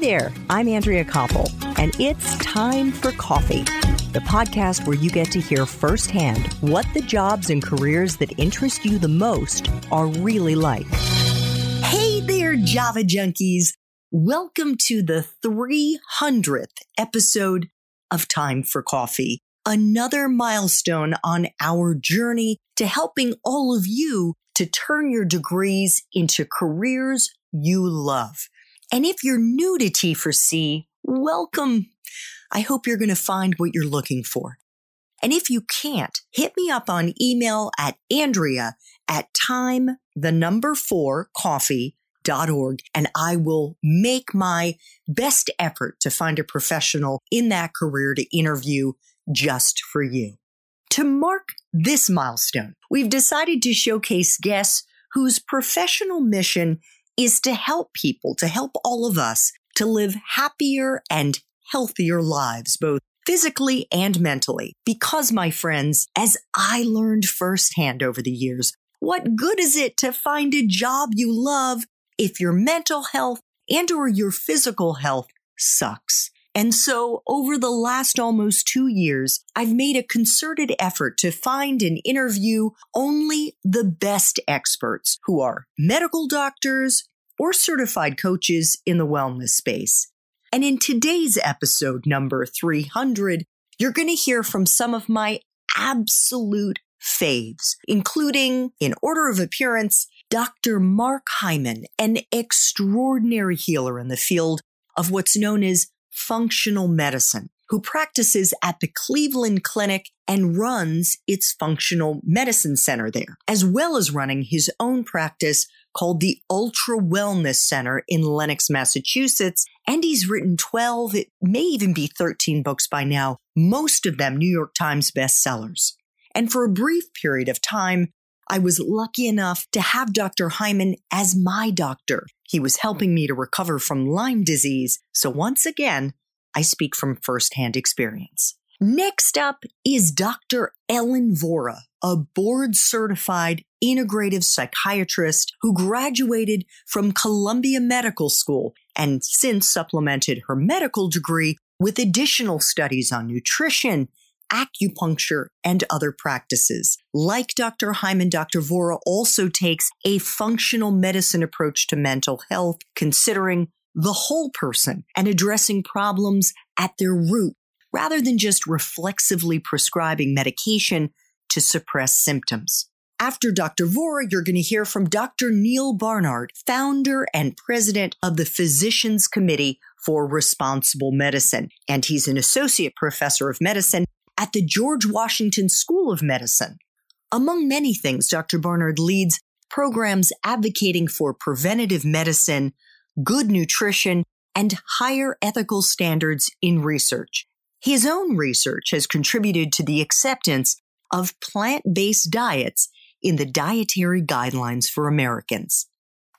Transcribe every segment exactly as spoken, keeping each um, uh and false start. Hi there, I'm Andrea Koppel, and it's Time for Coffee, the podcast where you get to hear firsthand what the jobs and careers that interest you the most are really like. Hey there, Java junkies. Welcome to the three hundredth episode of Time for Coffee, another milestone on our journey to helping all of you to turn your degrees into careers you love. And if you're new to T four C, welcome. I hope you're going to find what you're looking for. And if you can't, hit me up on email at Andrea at time, the number four, coffee dot org, and I will make my best effort to find a professional in that career to interview just for you. To mark this milestone, we've decided to showcase guests whose professional mission is to help people, to help all of us to live happier and healthier lives, both physically and mentally. Because, my friends, as I learned firsthand over the years, what good is it to find a job you love if your mental health and or your physical health sucks? And so over the last almost two years, I've made a concerted effort to find and interview only the best experts who are medical doctors or certified coaches in the wellness space. And in today's episode, number three hundred, you're going to hear from some of my absolute faves, including, in order of appearance, Doctor Mark Hyman, an extraordinary healer in the field of what's known as functional medicine, who practices at the Cleveland Clinic and runs its functional medicine center there, as well as running his own practice called the Ultra Wellness Center in Lenox, Massachusetts. And he's written twelve, it may even be thirteen books by now, most of them New York Times bestsellers. And for a brief period of time, I was lucky enough to have Doctor Hyman as my doctor. He was helping me to recover from Lyme disease. So once again, I speak from firsthand experience. Next up is Doctor Ellen Vora, a board-certified integrative psychiatrist who graduated from Columbia Medical School and since supplemented her medical degree with additional studies on nutrition, acupuncture, and other practices. Like Doctor Hyman, Doctor Vora also takes a functional medicine approach to mental health, considering the whole person and addressing problems at their root, rather than just reflexively prescribing medication to suppress symptoms. After Doctor Vora, you're going to hear from Doctor Neil Barnard, founder and president of the Physicians Committee for Responsible Medicine, and he's an associate professor of medicine at the George Washington School of Medicine. Among many things, Doctor Barnard leads programs advocating for preventative medicine, good nutrition, and higher ethical standards in research. His own research has contributed to the acceptance of plant-based diets in the Dietary Guidelines for Americans.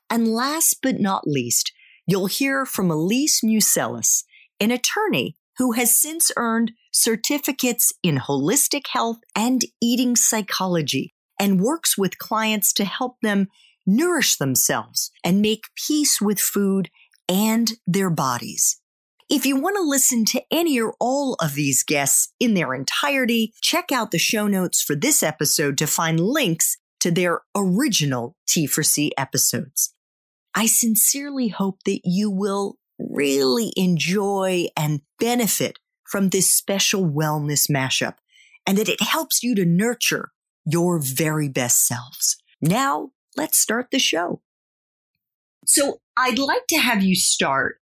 And last but not least, you'll hear from Elise Muselis, an attorney who has since earned certificates in holistic health and eating psychology, and works with clients to help them nourish themselves and make peace with food and their bodies. If you want to listen to any or all of these guests in their entirety, check out the show notes for this episode to find links to their original T four C episodes. I sincerely hope that you will really enjoy and benefit from this special wellness mashup, and that it helps you to nurture your very best selves. Now, let's start the show. So I'd like to have you start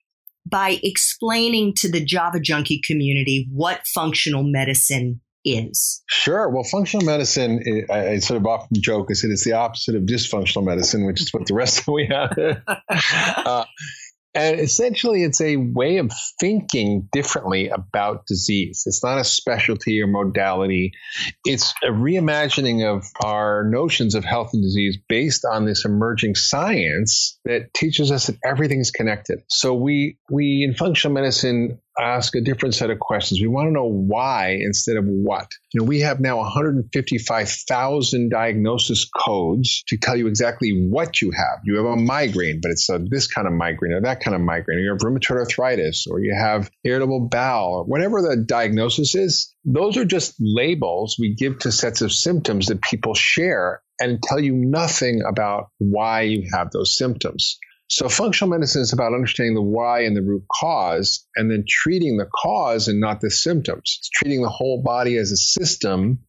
by explaining to the Java Junkie community what functional medicine is. Sure. Well, functional medicine, I, I sort of often joke, I said it's the opposite of dysfunctional medicine, which is what the rest of we have. uh, And essentially, it's a way of thinking differently about disease. It's not a specialty or modality. It's a reimagining of our notions of health and disease based on this emerging science that teaches us that everything's connected. So we we in functional medicine ask a different set of questions. We want to know why instead of what. You know, we have now one hundred fifty-five thousand diagnosis codes to tell you exactly what you have. You have a migraine, but it's a, this kind of migraine or that kind of migraine, or you have rheumatoid arthritis, or you have irritable bowel, or whatever the diagnosis is. Those are just labels we give to sets of symptoms that people share and tell you nothing about why you have those symptoms. So functional medicine is about understanding the why and the root cause, and then treating the cause and not the symptoms. It's treating the whole body as a system,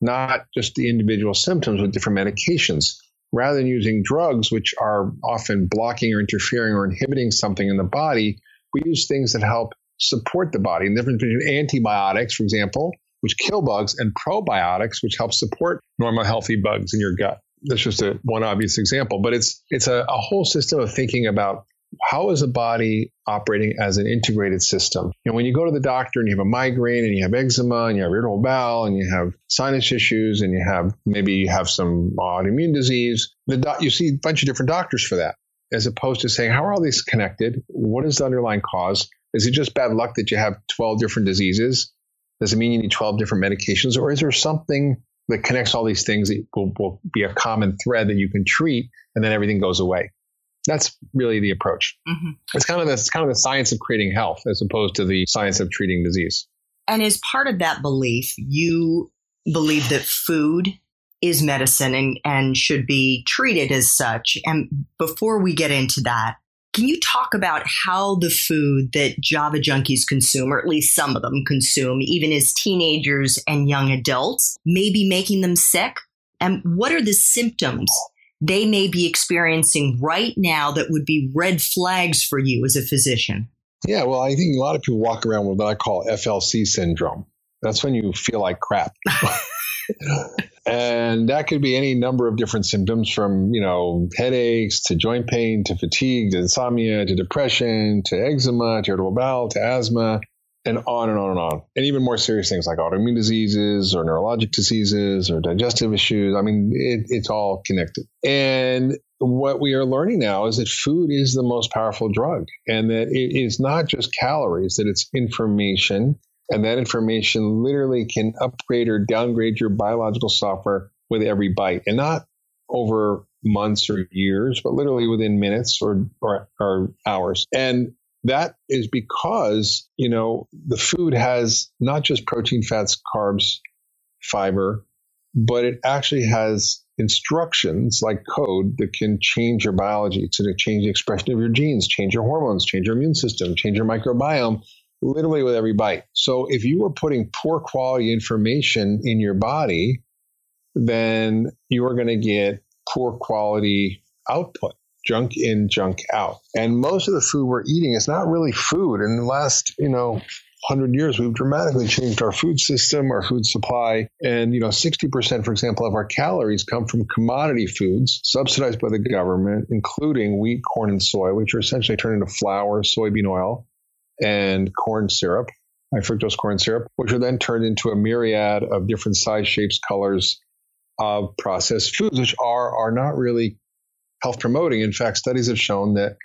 not just the individual symptoms with different medications, rather than using drugs, which are often blocking or interfering or inhibiting something in the body. We use things that help support the body. And the difference between antibiotics, for example, which kill bugs, and probiotics, which help support normal, healthy bugs in your gut. That's just a, one obvious example, but it's it's a, a whole system of thinking about how is a body operating as an integrated system. And when you go to the doctor and you have a migraine and you have eczema and you have irritable bowel and you have sinus issues and you have maybe you have some autoimmune disease, the doc, you see a bunch of different doctors for that, as opposed to saying, how are all these connected? What is the underlying cause? Is it just bad luck that you have twelve different diseases? Does it mean you need twelve different medications? Or is there something that connects all these things that will, will be a common thread that you can treat, and then everything goes away? That's really the approach. Mm-hmm. It's kind of the, it's kind of the science of creating health as opposed to the science of treating disease. And as part of that belief, you believe that food is medicine and, and should be treated as such. And before we get into that, can you talk about how the food that Java junkies consume, or at least some of them consume, even as teenagers and young adults, may be making them sick? And what are the symptoms they may be experiencing right now that would be red flags for you as a physician? Yeah, well, I think a lot of people walk around with what I call F L C syndrome. That's when you feel like crap. And that could be any number of different symptoms, from, you know, headaches to joint pain to fatigue to insomnia to depression to eczema to irritable bowel to asthma, and on and on and on. And even more serious things like autoimmune diseases or neurologic diseases or digestive issues. I mean, it, it's all connected. And what we are learning now is that food is the most powerful drug, and that it is not just calories, that it's information. And that information literally can upgrade or downgrade your biological software with every bite, and not over months or years, but literally within minutes or, or, or hours. And that is because, you know, the food has not just protein, fats, carbs, fiber, but it actually has instructions like code that can change your biology, to change the expression of your genes, change your hormones, change your immune system, change your microbiome, literally with every bite. So if you were putting poor quality information in your body, then you are going to get poor quality output, junk in, junk out. And most of the food we're eating is not really food. In the last, you know, hundred years, we've dramatically changed our food system, our food supply. And, you know, sixty percent, for example, of our calories come from commodity foods subsidized by the government, including wheat, corn, and soy, which are essentially turned into flour, soybean oil, and corn syrup, high fructose corn syrup, which are then turned into a myriad of different size, shapes, colors of processed foods, which are are not really health promoting. In fact, studies have shown that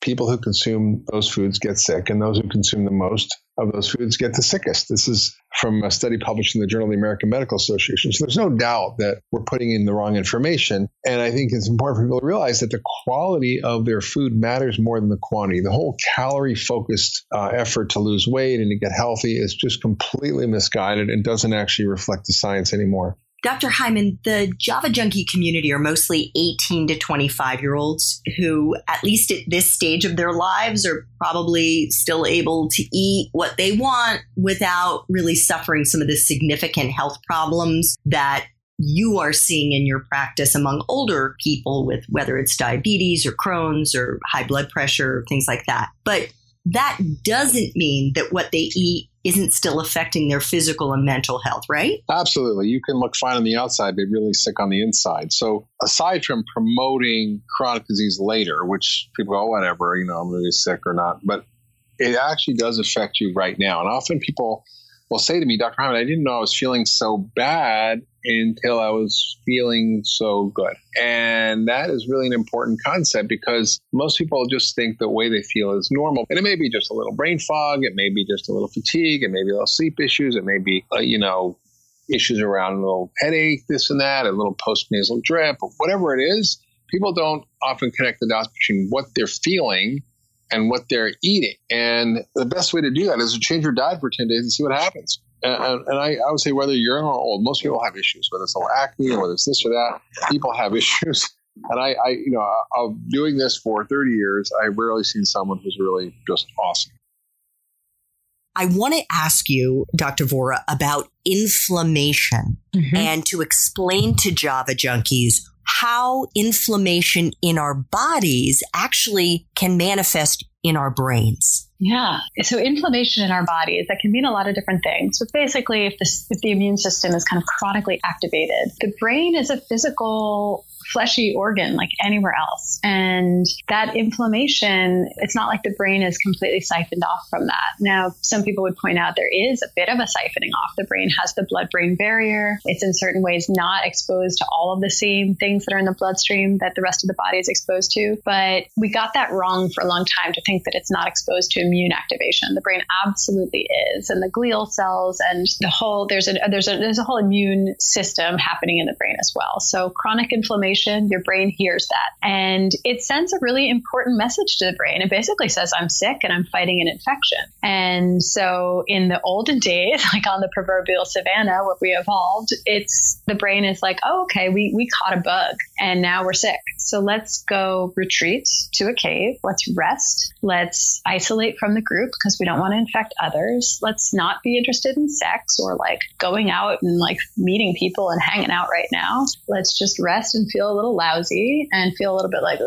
people who consume those foods get sick, and those who consume the most of those foods get the sickest. This is from a study published in the Journal of the American Medical Association. So there's no doubt that we're putting in the wrong information. And I think it's important for people to realize that the quality of their food matters more than the quantity. The whole calorie-focused uh, effort to lose weight and to get healthy is just completely misguided and doesn't actually reflect the science anymore. Doctor Hyman, the Java junkie community are mostly eighteen to twenty-five-year-olds who, at least at this stage of their lives, are probably still able to eat what they want without really suffering some of the significant health problems that you are seeing in your practice among older people, with whether it's diabetes or Crohn's or high blood pressure, things like that. But that doesn't mean that what they eat isn't still affecting their physical and mental health, right? Absolutely. You can look fine on the outside, but really sick on the inside. So aside from promoting chronic disease later, which people go, oh, whatever, you know, I'm really sick or not, but it actually does affect you right now. And often people will say to me, Doctor Hyman, I didn't know I was feeling so bad until I was feeling so good. And that is really an important concept because most people just think the way they feel is normal. And it may be just a little brain fog. It may be just a little fatigue. It may be a little sleep issues. It may be, uh, you know, issues around a little headache, this and that, a little post-nasal drip, or whatever it is. People don't often connect the dots between what they're feeling and what they're eating. And the best way to do that is to change your diet for ten days and see what happens. And, and I, I would say whether you're young or old, most people have issues, whether it's a little acne or whether it's this or that, people have issues. And I, I you know, of doing this for thirty years, I've rarely seen someone who's really just awesome. I want to ask you, Doctor Vora, about inflammation mm-hmm. and to explain to Java junkies how inflammation in our bodies actually can manifest in our brains. Yeah. So inflammation in our bodies, that can mean a lot of different things. But basically, if, this, if the immune system is kind of chronically activated, the brain is a physical, fleshy organ like anywhere else. And that inflammation, it's not like the brain is completely siphoned off from that. Now, some people would point out there is a bit of a siphoning off. The brain has the blood-brain barrier. It's in certain ways not exposed to all of the same things that are in the bloodstream that the rest of the body is exposed to. But we got that wrong for a long time to think that it's not exposed to immune activation. The brain absolutely is. And the glial cells and the whole, there's a, there's a, there's a whole immune system happening in the brain as well. So chronic inflammation, your brain hears that. And it sends a really important message to the brain. It basically says, I'm sick and I'm fighting an infection. And so in the olden days, like on the proverbial savanna where we evolved, it's the brain is like, oh, okay, we, we caught a bug and now we're sick. So let's go retreat to a cave. Let's rest. Let's isolate from the group because we don't want to infect others. Let's not be interested in sex or like going out and like meeting people and hanging out right now. Let's just rest and feel a little lousy and feel a little bit like, ugh,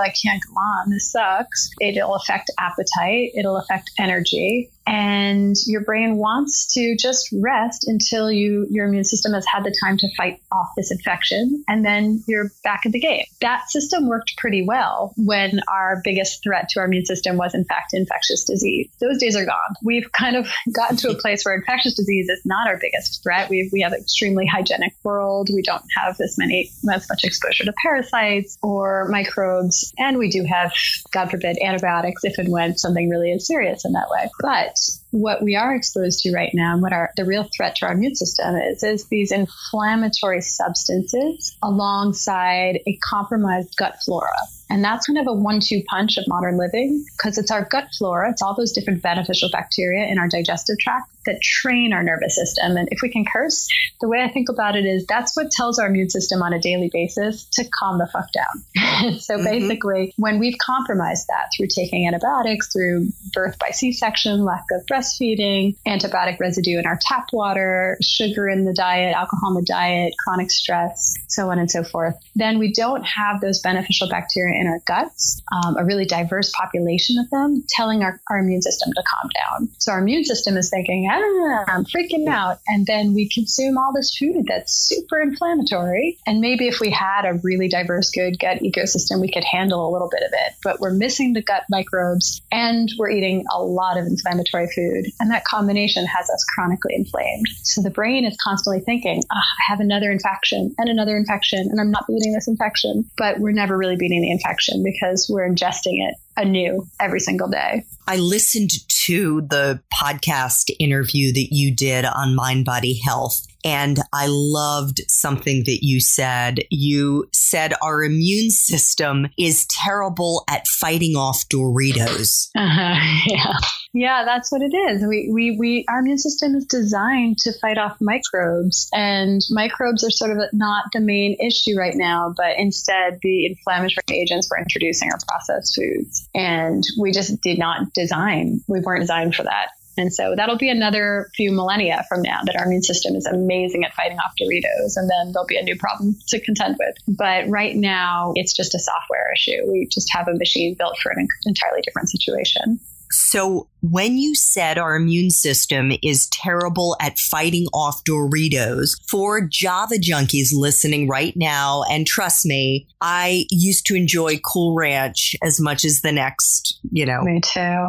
I can't go on. This sucks. It'll affect appetite. It'll affect energy. And your brain wants to just rest until you your immune system has had the time to fight off this infection. And then you're back in the game. That system worked pretty well when our biggest threat to our immune system was, in fact, infectious disease. Those days are gone. We've kind of gotten to a place where infectious disease is not our biggest threat. We've, we have an extremely hygienic world. We don't have this many, as much exposure to parasites or microbes. And we do have, God forbid, antibiotics if and when something really is serious in that way. But what we are exposed to right now, and what our, the real threat to our immune system is, is these inflammatory substances alongside a compromised gut flora. And that's kind of a one-two punch of modern living because it's our gut flora. It's all those different beneficial bacteria in our digestive tract that train our nervous system. And if we can curse, the way I think about it is that's what tells our immune system on a daily basis to calm the fuck down. So mm-hmm. basically, when we've compromised that through taking antibiotics, through birth by C-section, lack of breastfeeding, antibiotic residue in our tap water, sugar in the diet, alcohol in the diet, chronic stress, so on and so forth, then we don't have those beneficial bacteria in our guts, um, a really diverse population of them, telling our, our immune system to calm down. So our immune system is thinking, ah, I'm freaking out. And then we consume all this food that's super inflammatory. And maybe if we had a really diverse, good gut ecosystem, we could handle a little bit of it. But we're missing the gut microbes and we're eating a lot of inflammatory food. And that combination has us chronically inflamed. So the brain is constantly thinking, oh, I have another infection and another infection, and I'm not beating this infection. But we're never really beating the infection. Because we're ingesting it anew every single day. I listened to the podcast interview that you did on Mind Body Health, and I loved something that you said. You said our immune system is terrible at fighting off Doritos. Uh-huh, yeah. Yeah, that's what it is. We, we, we, our immune system is designed to fight off microbes, and microbes are sort of not the main issue right now, but instead the inflammatory agents we're introducing are processed foods. And we just did not design, we weren't designed for that. And so that'll be another few millennia from now that our immune system is amazing at fighting off Doritos, and then there'll be a new problem to contend with. But right now, it's just a software issue. We just have a machine built for an entirely different situation. So when you said our immune system is terrible at fighting off Doritos, for Java junkies listening right now, and trust me, I used to enjoy Cool Ranch as much as the next, you know, me too,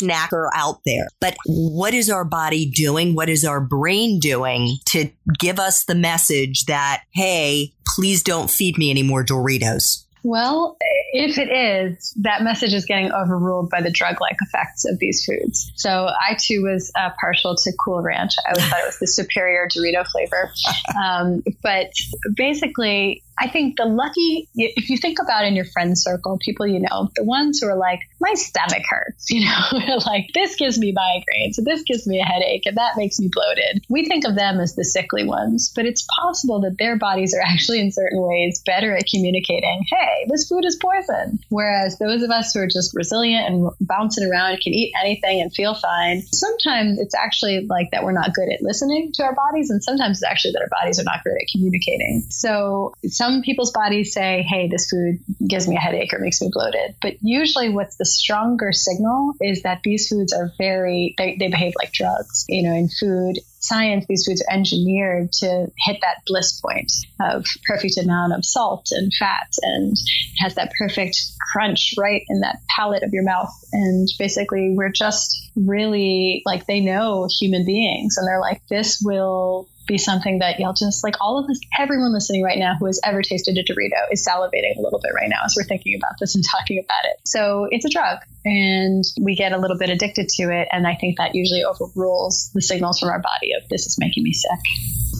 snacker out there. But what is our body doing? What is our brain doing to give us the message that, hey, please don't feed me any more Doritos? Well, if it is, that message is getting overruled by the drug-like effects of these foods. So I, too, was uh, partial to Cool Ranch. I always thought it was the superior Dorito flavor. Um, but basically, I think the lucky, if you think about in your friend circle, people you know, the ones who are like, my stomach hurts, you know, like this gives me migraines, and this gives me a headache, and that makes me bloated. We think of them as the sickly ones, but it's possible that their bodies are actually in certain ways better at communicating, hey, this food is poison. Whereas those of us who are just resilient and bouncing around can eat anything and feel fine. Sometimes it's actually like that we're not good at listening to our bodies, and sometimes it's actually that our bodies are not good at communicating. So it's Some people's bodies say, hey, this food gives me a headache or makes me bloated. But usually what's the stronger signal is that these foods are very, they, they behave like drugs. You know, in food science, these foods are engineered to hit that bliss point of perfect amount of salt and fat, and it has that perfect crunch right in that palate of your mouth. And basically, we're just really like, they know human beings, and they're like, this will be something that y'all just like all of us, everyone listening right now who has ever tasted a Dorito is salivating a little bit right now as we're thinking about this and talking about it. So it's a drug, and we get a little bit addicted to it. And I think that usually overrules the signals from our body of this is making me sick.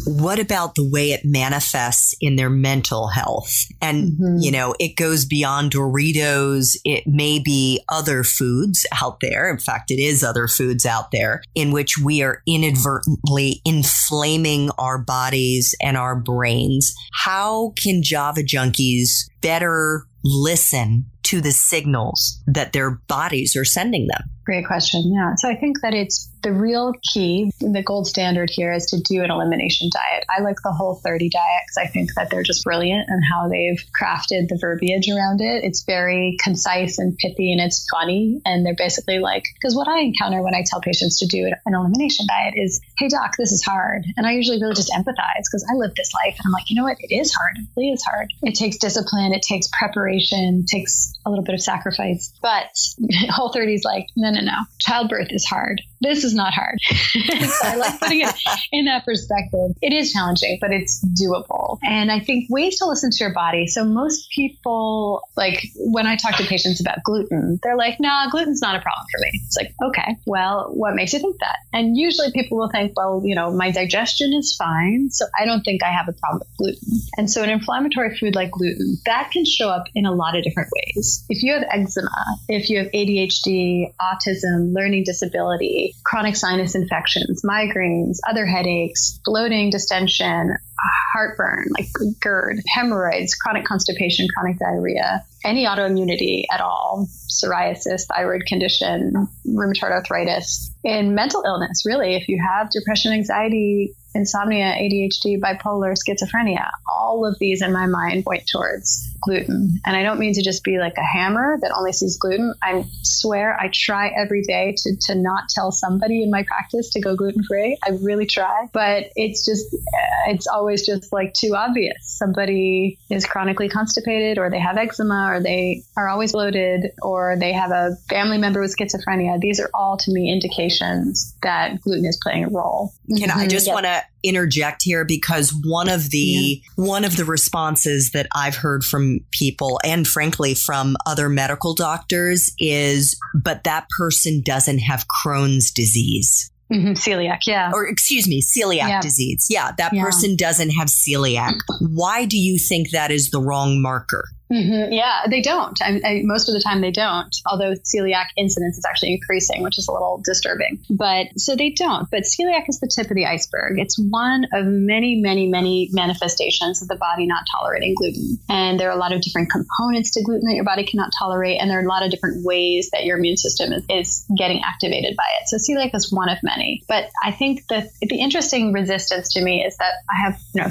What about the way it manifests in their mental health? And, mm-hmm. you know, it goes beyond Doritos. It may be other foods out there. In fact, it is other foods out there in which we are inadvertently inflaming our bodies and our brains. How can Java junkies better listen to the signals that their bodies are sending them? Great question. Yeah. So I think that it's the real key, the gold standard here is to do an elimination diet. I like the Whole thirty diet because I think that they're just brilliant and how they've crafted the verbiage around it. It's very concise and pithy, and it's funny. And they're basically like, because what I encounter when I tell patients to do an elimination diet is, hey, doc, this is hard. And I usually really just empathize because I live this life. And I'm like, you know what? It is hard. It really is hard. It takes discipline. It takes preparation. It takes a little bit of sacrifice. But Whole thirty is like, no, no, no. Childbirth is hard. This is not hard. So I like putting it in that perspective. It is challenging, but it's doable. And I think ways to listen to your body. So most people, like when I talk to patients about gluten, they're like, nah, gluten's not a problem for me. It's like, okay, well, what makes you think that? And usually people will think, well, you know, my digestion is fine, so I don't think I have a problem with gluten. And so an inflammatory food like gluten, that can show up in a lot of different ways. If you have eczema, if you have A D H D, autism, learning disability, chronic sinus infections, migraines, other headaches, bloating, distension, heartburn, like GERD, hemorrhoids, chronic constipation, chronic diarrhea, any autoimmunity at all, psoriasis, thyroid condition, rheumatoid arthritis, and mental illness, really, if you have depression, anxiety, insomnia, A D H D, bipolar, schizophrenia, all of these in my mind point towards gluten. And I don't mean to just be like a hammer that only sees gluten. I swear I try every day to, to not tell somebody in my practice to go gluten-free. I really try, but it's just, it's always just like too obvious. Somebody is chronically constipated, or they have eczema, or they are always bloated, or they have a family member with schizophrenia. These are all to me indications that gluten is playing a role. Can I just yep. want to interject here, because one of the yeah. one of the responses that I've heard from people, and frankly from other medical doctors, is, but that person doesn't have Crohn's disease. Mm-hmm. Celiac, yeah. Or excuse me, celiac yeah. disease. Yeah, that yeah. person doesn't have celiac. Why do you think that is the wrong marker? Mm-hmm. Yeah, they don't. I, I, most of the time they don't, although celiac incidence is actually increasing, which is a little disturbing. But so they don't. But celiac is the tip of the iceberg. It's one of many, many, many manifestations of the body not tolerating gluten. And there are a lot of different components to gluten that your body cannot tolerate. And there are a lot of different ways that your immune system is, is getting activated by it. So celiac is one of many. But I think the, the interesting resistance to me is that I have, you know,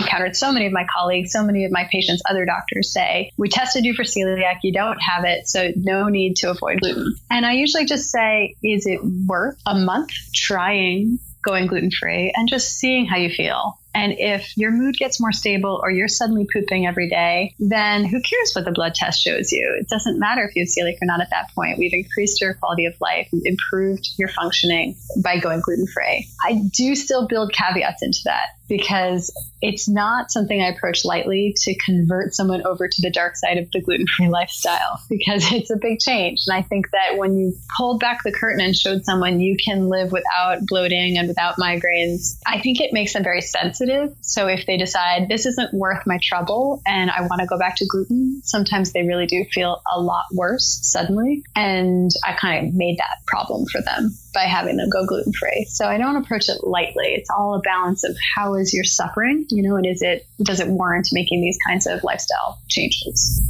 encountered so many of my colleagues, so many of my patients, other doctors say, say, we tested you for celiac, you don't have it, so no need to avoid gluten. And I usually just say, is it worth a month trying going gluten-free and just seeing how you feel? And if your mood gets more stable or you're suddenly pooping every day, then who cares what the blood test shows you? It doesn't matter if you have celiac or not at that point. We've increased your quality of life, we've improved your functioning by going gluten-free. I do still build caveats into that because it's not something I approach lightly to convert someone over to the dark side of the gluten-free lifestyle because it's a big change. And I think that when you pulled back the curtain and showed someone you can live without bloating and without migraines, I think it makes them very sensitive. So if they decide this isn't worth my trouble and I want to go back to gluten, sometimes they really do feel a lot worse suddenly. And I kind of made that problem for them by having them go gluten-free. So I don't approach it lightly. It's all a balance of how is your suffering, you know, and is it, does it warrant making these kinds of lifestyle changes?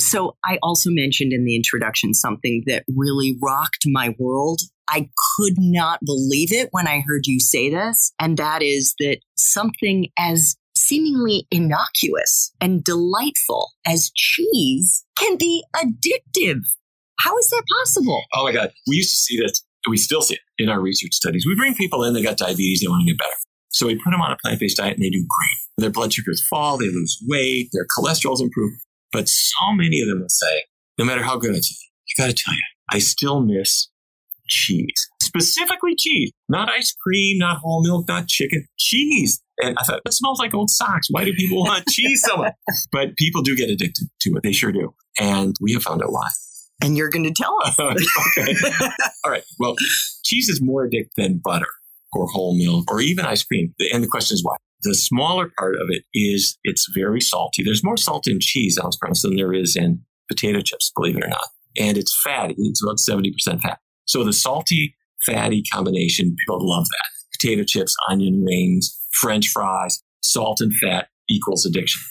So I also mentioned in the introduction something that really rocked my world. I could not believe it when I heard you say this, and that is that something as seemingly innocuous and delightful as cheese can be addictive. How is that possible? Oh my God. We used to see this, and we still see it in our research studies. We bring people in, they got diabetes, they want to get better. So we put them on a plant-based diet and they do great. Their blood sugars fall, they lose weight, their cholesterol's improved. But so many of them will say, no matter how good I eat, I got to tell you, I still miss cheese. Specifically cheese. Not ice cream, not whole milk, not chicken. Cheese. And I thought, it smells like old socks. Why do people want cheese so much? But people do get addicted to it. They sure do. And we have found out why. And you're going to tell us. Okay. All right. Well, cheese is more addictive than butter or whole milk or even ice cream. And the question is why? The smaller part of it is it's very salty. There's more salt in cheese, ounce per ounce, than there is in potato chips, believe it or not. And it's fatty. It's about seventy percent fat. So the salty, fatty combination, people love that. Potato chips, onion rings, French fries, salt and fat equals addiction.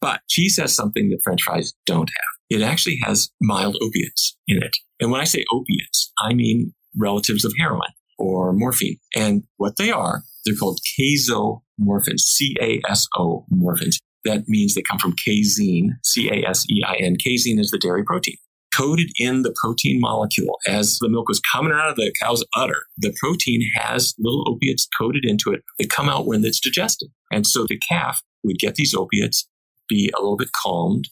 But cheese has something that French fries don't have. It actually has mild opiates in it. And when I say opiates, I mean relatives of heroin or morphine. And what they are, they're called casomorphins, C A S O morphins. That means they come from casein, C A S E I N. Casein is the dairy protein. Coded in the protein molecule, as the milk was coming out of the cow's udder, the protein has little opiates coded into it that come out when it's digested. And so the calf would get these opiates, be a little bit calmed,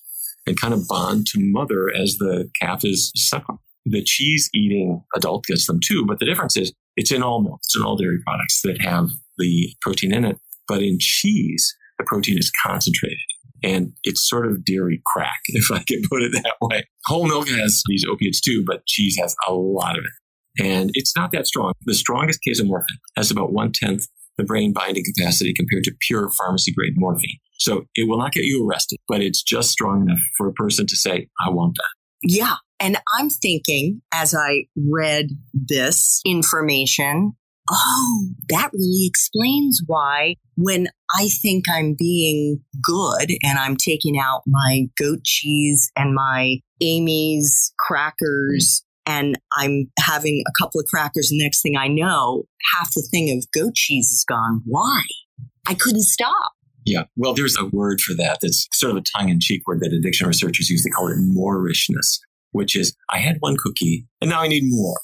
and kind of bond to mother as the calf is suckling. The cheese-eating adult gets them too, but the difference is it's in all milk, it's in all dairy products that have the protein in it. But in cheese, the protein is concentrated. And it's sort of dairy crack, if I can put it that way. Whole milk has these opiates too, but cheese has a lot of it. And it's not that strong. The strongest casomorphin has about one-tenth the brain binding capacity compared to pure pharmacy-grade morphine. So it will not get you arrested, but it's just strong enough for a person to say, I want that. Yeah. And I'm thinking, as I read this information, oh, that really explains why when I think I'm being good and I'm taking out my goat cheese and my Amy's crackers and I'm having a couple of crackers, and next thing I know, half the thing of goat cheese is gone. Why? I couldn't stop. Yeah. Well, there's a word for that that's sort of a tongue-in-cheek word that addiction researchers use. They call it moorishness, which is I had one cookie and now I need more.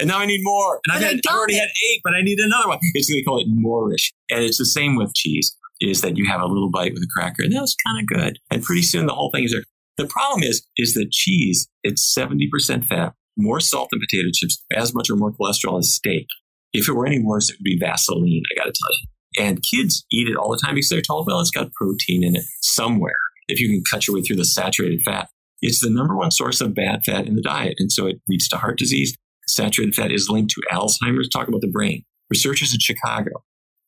And now I need more. And I've, had, I've already it. had eight, but I need another one. It's going to call it moorish. And it's the same with cheese, is that you have a little bite with a cracker. And that was kind of good. And pretty soon the whole thing is there. The problem is, is that cheese, it's seventy percent fat, more salt than potato chips, as much or more cholesterol as steak. If it were any worse, it would be Vaseline, I got to tell you. And kids eat it all the time because they're told, well, it's got protein in it somewhere. If you can cut your way through the saturated fat, it's the number one source of bad fat in the diet. And so it leads to heart disease. Saturated fat is linked to Alzheimer's. Talk about the brain. Researchers in Chicago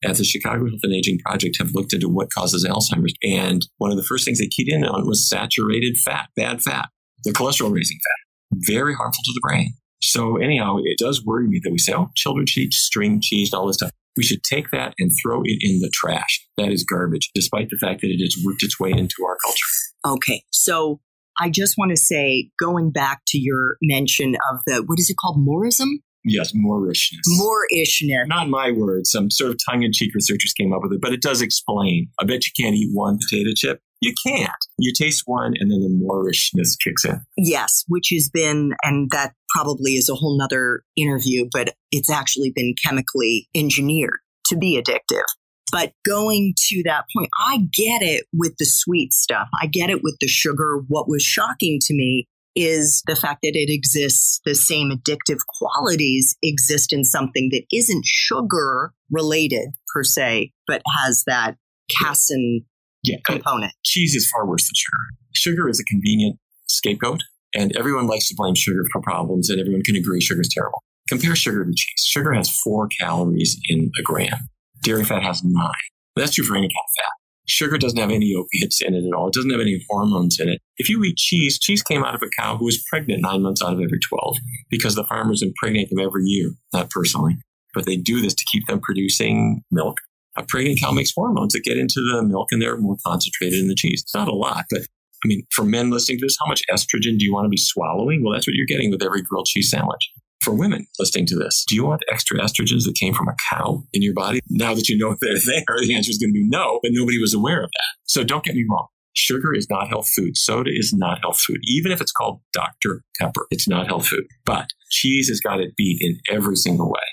at the Chicago Health and Aging Project have looked into what causes Alzheimer's. And one of the first things they keyed in on was saturated fat, bad fat, the cholesterol-raising fat, very harmful to the brain. So anyhow, it does worry me that we say, oh, children should eat string cheese and all this stuff. We should take that and throw it in the trash. That is garbage, despite the fact that it has worked its way into our culture. Okay, so I just want to say, going back to your mention of the, what is it called, moorism? Yes, moorishness. Moorishness. Not my word. Some sort of tongue-in-cheek researchers came up with it, but it does explain. I bet you can't eat one potato chip, You can't. You taste one and then the Moorishness kicks in. Yes, which has been, and that probably is a whole nother interview, but it's actually been chemically engineered to be addictive. But going to that point, I get it with the sweet stuff. I get it with the sugar. What was shocking to me is the fact that it exists, the same addictive qualities exist in something that isn't sugar related per se, but has that casein yeah, component. Uh, cheese is far worse than sugar. Sugar is a convenient scapegoat, and everyone likes to blame sugar for problems, and everyone can agree sugar is terrible. Compare sugar to cheese. Sugar has four calories in a gram. Dairy fat has nine. That's true for any kind of fat. Sugar doesn't have any opiates in it at all. It doesn't have any hormones in it. If you eat cheese, cheese came out of a cow who was pregnant nine months out of every twelve because the farmers impregnate them every year. Not personally, but they do this to keep them producing milk. A pregnant cow makes hormones that get into the milk and they're more concentrated in the cheese. It's not a lot, but I mean, for men listening to this, how much estrogen do you want to be swallowing? Well, that's what you're getting with every grilled cheese sandwich. For women listening to this, do you want extra estrogens that came from a cow in your body? Now that you know they're there, the answer is going to be no, but nobody was aware of that. So don't get me wrong. Sugar is not health food. Soda is not health food. Even if it's called Doctor Pepper, it's not health food. But cheese has got it beat in every single way.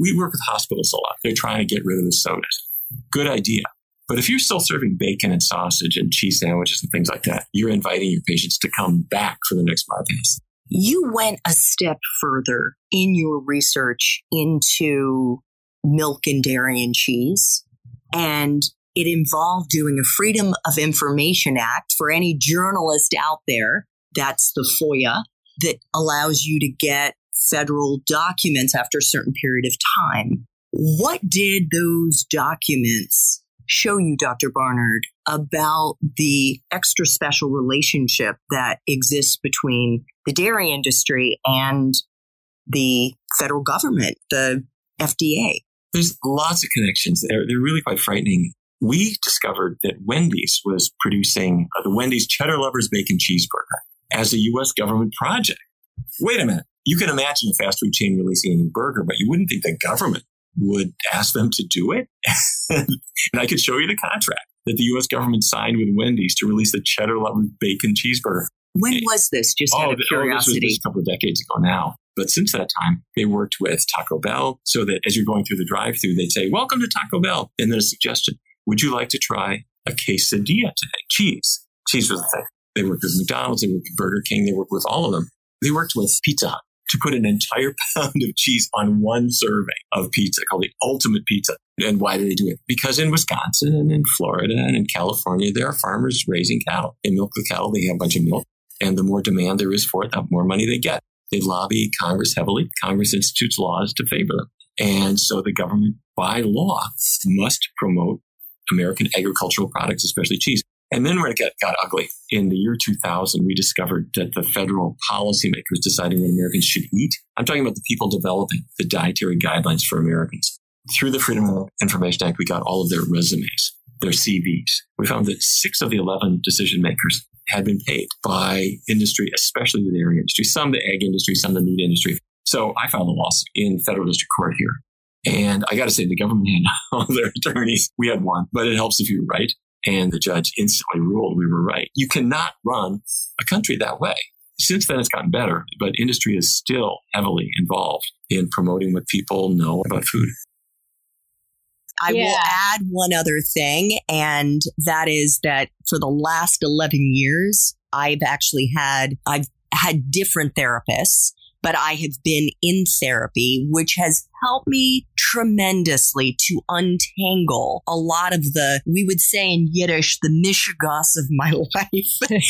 We work with hospitals a lot. They're trying to get rid of the sodas. Good idea. But if you're still serving bacon and sausage and cheese sandwiches and things like that, you're inviting your patients to come back for the next podcast. You went a step further in your research into milk and dairy and cheese, and it involved doing a Freedom of Information Act for any journalist out there. That's the FOIA that allows you to get federal documents after a certain period of time. What did those documents show you, Doctor Barnard, about the extra special relationship that exists between the dairy industry and the federal government, the F D A? There's lots of connections there. They're really quite frightening. We discovered that Wendy's was producing uh, the Wendy's Cheddar Lovers Bacon Cheeseburger as a U S government project. Wait a minute. You can imagine a fast food chain releasing a new burger, but you wouldn't think the government would ask them to do it. And I could show you the contract that the U S government signed with Wendy's to release the Cheddar Lovers Bacon Cheeseburger. When it, was this? Just oh, out of the, curiosity. Oh, this was just a couple of decades ago now. But since that time, they worked with Taco Bell so that as you're going through the drive-thru, they'd say, "Welcome to Taco Bell." And then a suggestion, "Would you like to try a quesadilla today?" Cheese. Cheese was the thing. They worked with McDonald's. They worked with Burger King. They worked with all of them. They worked with Pizza Hut to put an entire pound of cheese on one serving of pizza called the Ultimate Pizza. And why do they do it? Because in Wisconsin and in Florida and in California, there are farmers raising cattle. They milk the cattle. They have a bunch of milk. And the more demand there is for it, the more money they get. They lobby Congress heavily. Congress institutes laws to favor them. And so the government, by law, must promote American agricultural products, especially cheese. And then when it got, got ugly, in the year two thousand, we discovered that the federal policymakers deciding what Americans should eat. I'm talking about the people developing the Dietary Guidelines for Americans. Through the Freedom of Information Act, we got all of their resumes, their C Vs. We found that six of the eleven decision makers had been paid by industry, especially the dairy industry, some the egg industry, some the meat industry. So I filed a lawsuit in federal district court here. And I got to say, the government and all their attorneys, we had one, but it helps if you're right. And the judge instantly ruled we were right. You cannot run a country that way. Since then, it's gotten better, but industry is still heavily involved in promoting what people know about food. I yeah. will add one other thing, and that is that for the last eleven years, I've actually had, I've had different therapists, but I have been in therapy, which has helped me tremendously to untangle a lot of the, we would say in Yiddish, the mishigas of my life.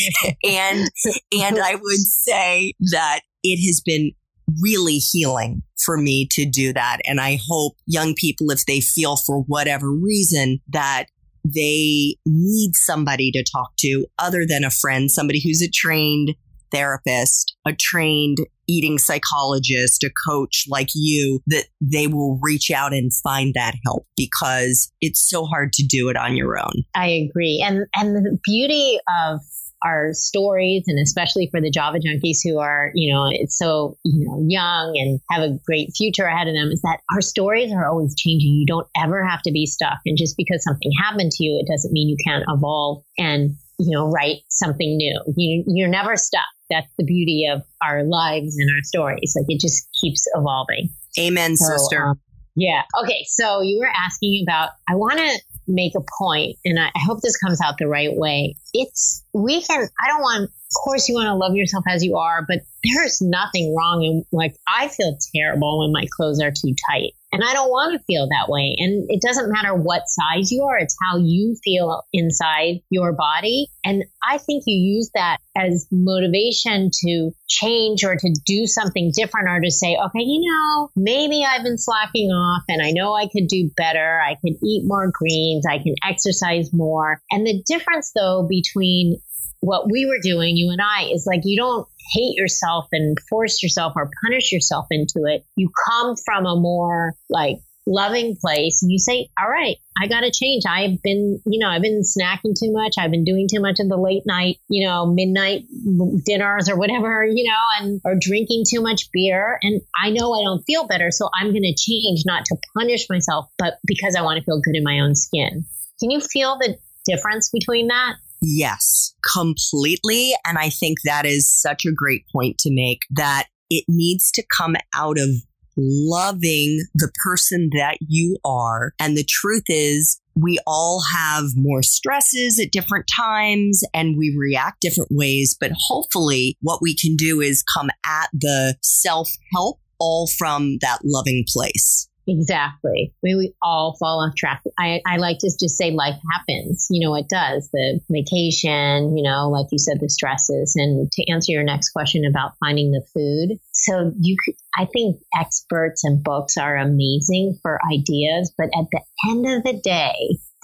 and and I would say that it has been really healing for me to do that. And I hope young people, if they feel for whatever reason that they need somebody to talk to other than a friend, somebody who's a trained therapist, a trained eating psychologist, a coach like you, that they will reach out and find that help because it's so hard to do it on your own. I agree. And and the beauty of our stories, and especially for the Java junkies who are, you know, so you know, young and have a great future ahead of them, is that our stories are always changing. You don't ever have to be stuck. And just because something happened to you, it doesn't mean you can't evolve and you know, write something new. You, you're never stuck. That's the beauty of our lives and our stories. Like, it just keeps evolving. Amen, so, sister. Um, yeah. Okay. So you were asking about, I want to make a point, and I, I hope this comes out the right way. It's, we can, I don't want, of course you want to love yourself as you are, but there's nothing wrong. And like, I feel terrible when my clothes are too tight, and I don't want to feel that way. And it doesn't matter what size you are. It's how you feel inside your body. And I think you use that as motivation to change or to do something different, or to say, okay, you know, maybe I've been slacking off, and I know I could do better. I could eat more greens. I can exercise more. And the difference though, between what we were doing, you and I, is like, you don't hate yourself and force yourself or punish yourself into it. You come from a more like loving place, and you say, all right, I got to change. I've been, you know, I've been snacking too much. I've been doing too much of the late night, you know, midnight dinners or whatever, you know, and or drinking too much beer. And I know I don't feel better. So I'm going to change, not to punish myself, but because I want to feel good in my own skin. Can you feel the difference between that? Yes, completely. And I think that is such a great point to make, that it needs to come out of loving the person that you are. And the truth is, we all have more stresses at different times, and we react different ways. But hopefully what we can do is come at the self-help all from that loving place. Exactly. We, we all fall off track. I, I like to just say life happens. You know, it does. The vacation, you know, like you said, the stresses. And to answer your next question about finding the food. So you could, I think experts and books are amazing for ideas, but at the end of the day,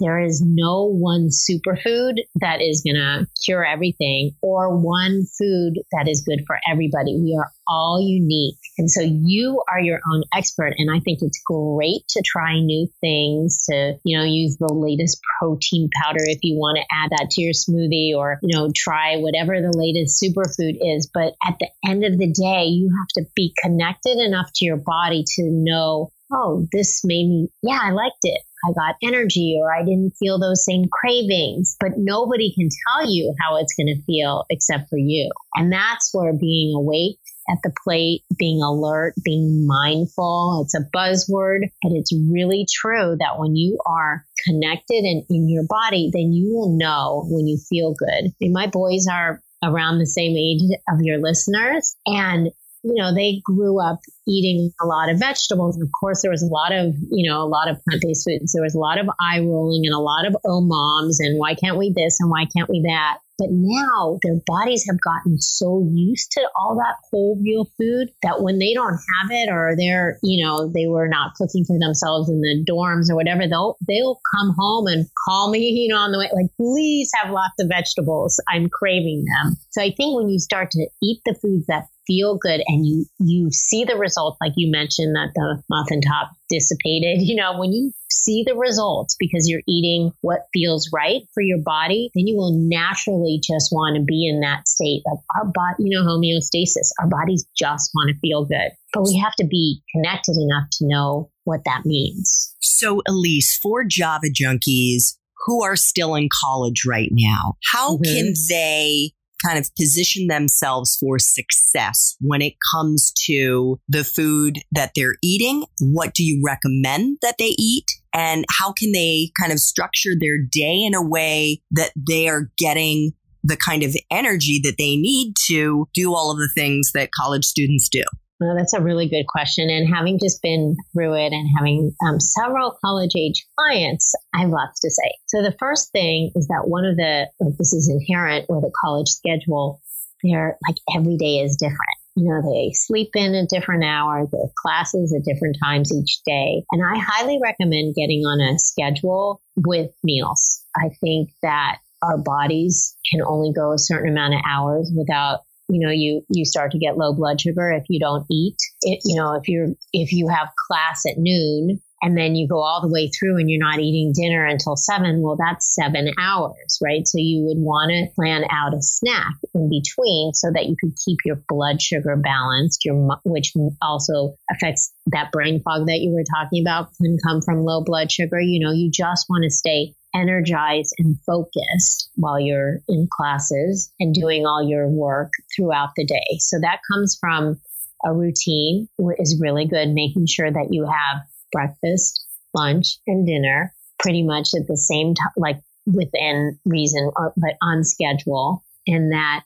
there is no one superfood that is going to cure everything, or one food that is good for everybody. We are all unique. And so you are your own expert. And I think it's great to try new things, to, you know, use the latest protein powder if you want to add that to your smoothie, or, you know, try whatever the latest superfood is. But at the end of the day, you have to be connected enough to your body to know, oh, this made me, yeah, I liked it. I got energy, or I didn't feel those same cravings. But nobody can tell you how it's going to feel except for you. And that's where being awake at the plate, being alert, being mindful, it's a buzzword, but it's really true that when you are connected and in your body, then you will know when you feel good. And my boys are around the same age of your listeners, and you know, they grew up eating a lot of vegetables. And of course, there was a lot of, you know, a lot of plant-based foods. There was a lot of eye rolling and a lot of, oh, moms, and why can't we this and why can't we that? But now their bodies have gotten so used to all that whole real food that when they don't have it, or they're, you know, they were not cooking for themselves in the dorms or whatever, they'll, they'll come home and call me, you know, on the way, like, please have lots of vegetables. I'm craving them. So I think when you start to eat the foods that feel good, and you, you see the results, like you mentioned that the muffin top dissipated, you know, when you see the results because you're eating what feels right for your body, then you will naturally just want to be in that state of our body, you know, homeostasis. Our bodies just want to feel good, but we have to be connected enough to know what that means. So Elise, for Java junkies who are still in college right now, how mm-hmm. can they kind of position themselves for success when it comes to the food that they're eating? What do you recommend that they eat? And how can they kind of structure their day in a way that they are getting the kind of energy that they need to do all of the things that college students do? Well, that's a really good question. And having just been through it and having um, several college age clients, I have lots to say. So the first thing is that one of the, like, this is inherent with a college schedule, they're like, every day is different. You know, they sleep in a different hour, the classes at different times each day. And I highly recommend getting on a schedule with meals. I think that our bodies can only go a certain amount of hours without, you know, you, you start to get low blood sugar if you don't eat it. You know, if you're, if you have class at noon and then you go all the way through and you're not eating dinner until seven, well, that's seven hours, right? So you would want to plan out a snack in between so that you could keep your blood sugar balanced, your, which also affects that brain fog that you were talking about can come from low blood sugar. You know, you just want to stay energized and focused while you're in classes and doing all your work throughout the day. So that comes from a routine is really good, making sure that you have breakfast, lunch, and dinner pretty much at the same time, like within reason, but on schedule. And that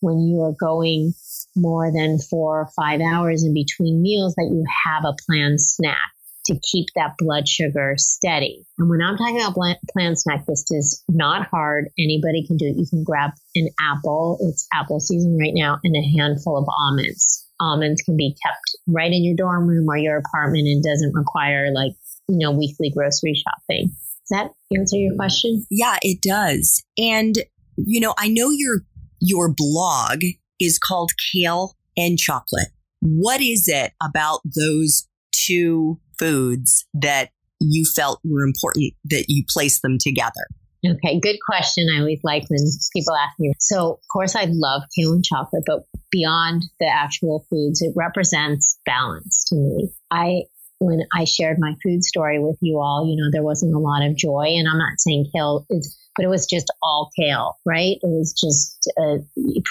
when you are going more than four or five hours in between meals, that you have a planned snack to keep that blood sugar steady. And when I'm talking about bland, planned snack, this is not hard. Anybody can do it. You can grab an apple. It's apple season right now, and a handful of almonds. Almonds can be kept right in your dorm room or your apartment and doesn't require like, you know, weekly grocery shopping. Does that answer your question? Yeah, it does. And, you know, I know your your blog is called Kale and Chocolate. What is it about those two foods that you felt were important that you placed them together? Okay, good question. I always like when people ask me. So, of course, I love kale and chocolate, but beyond the actual foods, it represents balance to me. I when I shared my food story with you all, you know, there wasn't a lot of joy, and I'm not saying kale is, but it was just all kale, right? It was just a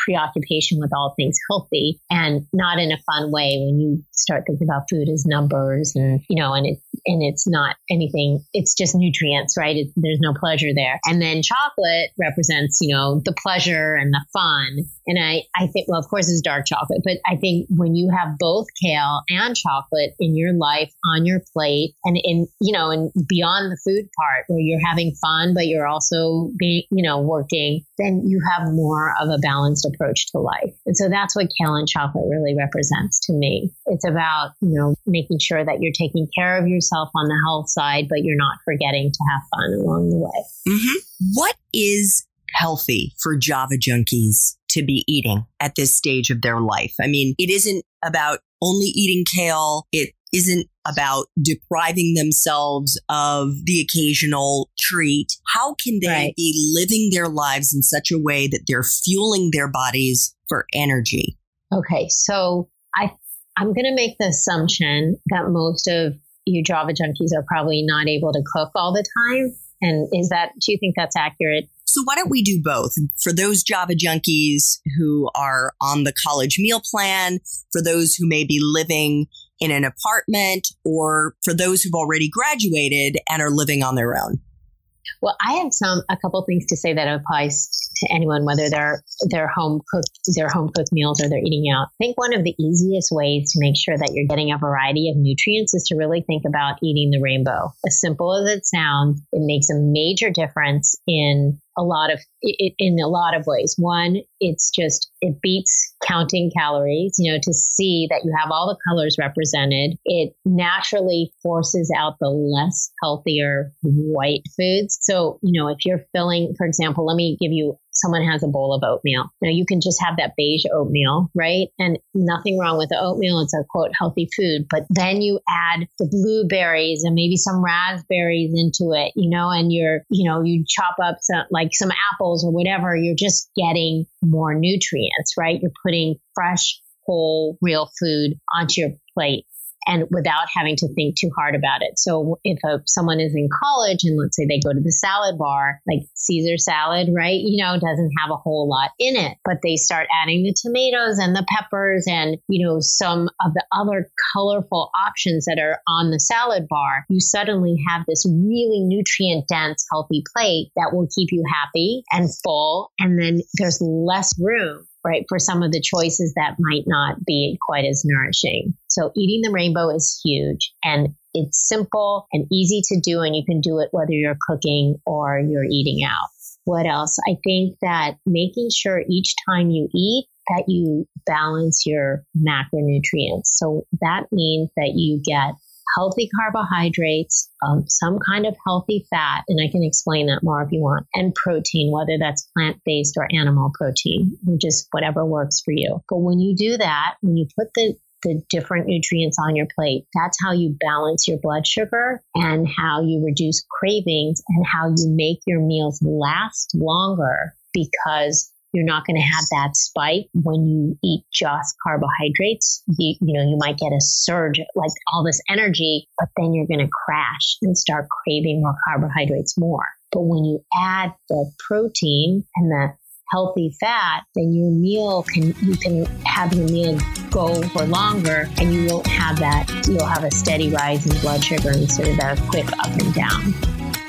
preoccupation with all things healthy, and not in a fun way. When you start thinking about food as numbers, and you know, and it and it's not anything. It's just nutrients, right? It, there's no pleasure there. And then chocolate represents, you know, the pleasure and the fun. And I, I think, well, of course, it's dark chocolate, but I think when you have both kale and chocolate in your life on your plate, and in you know, and beyond the food part, where you're having fun, but you're also be, you know, working, then you have more of a balanced approach to life. And so that's what kale and chocolate really represents to me. It's about, you know, making sure that you're taking care of yourself on the health side, but you're not forgetting to have fun along the way. Mm-hmm. What is healthy for Java junkies to be eating at this stage of their life? I mean, it isn't about only eating kale. It isn't about depriving themselves of the occasional treat. How can they right. be living their lives in such a way that they're fueling their bodies for energy? Okay, so I, I'm going to make the assumption that most of you Java junkies are probably not able to cook all the time. And is that, do you think that's accurate? So why don't we do both? For those Java junkies who are on the college meal plan, for those who may be living in an apartment, or for those who've already graduated and are living on their own? Well, I have some a couple of things to say that applies to anyone, whether they're their home cooked their home cooked meals or they're eating out. I think one of the easiest ways to make sure that you're getting a variety of nutrients is to really think about eating the rainbow. As simple as it sounds, it makes a major difference in a lot of in a lot of ways. One, it's just it beats counting calories. You know, to see that you have all the colors represented, it naturally forces out the less healthier white foods. So, you know, if you're filling, for example, let me give you. Someone has a bowl of oatmeal. Now you can just have that beige oatmeal, right? And nothing wrong with the oatmeal. It's a quote healthy food, but then you add the blueberries and maybe some raspberries into it, you know, and you're, you know, you chop up some, like some apples or whatever, you're just getting more nutrients, right? You're putting fresh, whole, real food onto your plate. And without having to think too hard about it. So if a, someone is in college and let's say they go to the salad bar, like Caesar salad, right? You know, doesn't have a whole lot in it, but they start adding the tomatoes and the peppers and, you know, some of the other colorful options that are on the salad bar, you suddenly have this really nutrient dense, healthy plate that will keep you happy and full. And then there's less room, right, for some of the choices that might not be quite as nourishing. So eating the rainbow is huge, and it's simple and easy to do, and you can do it whether you're cooking or you're eating out. What else? I think that making sure each time you eat that you balance your macronutrients. So that means that you get healthy carbohydrates, um, some kind of healthy fat, and I can explain that more if you want, and protein, whether that's plant-based or animal protein, just whatever works for you. But when you do that, when you put the, the different nutrients on your plate, that's how you balance your blood sugar and how you reduce cravings and how you make your meals last longer because You're not going to have that spike when you eat just carbohydrates. You, you know, you might get a surge, like all this energy, but then you're going to crash and start craving more carbohydrates more. But when you add the protein and the healthy fat, then your meal can, you can have your meal go for longer and you won't have that. You'll have a steady rise in blood sugar instead of that quick up and down.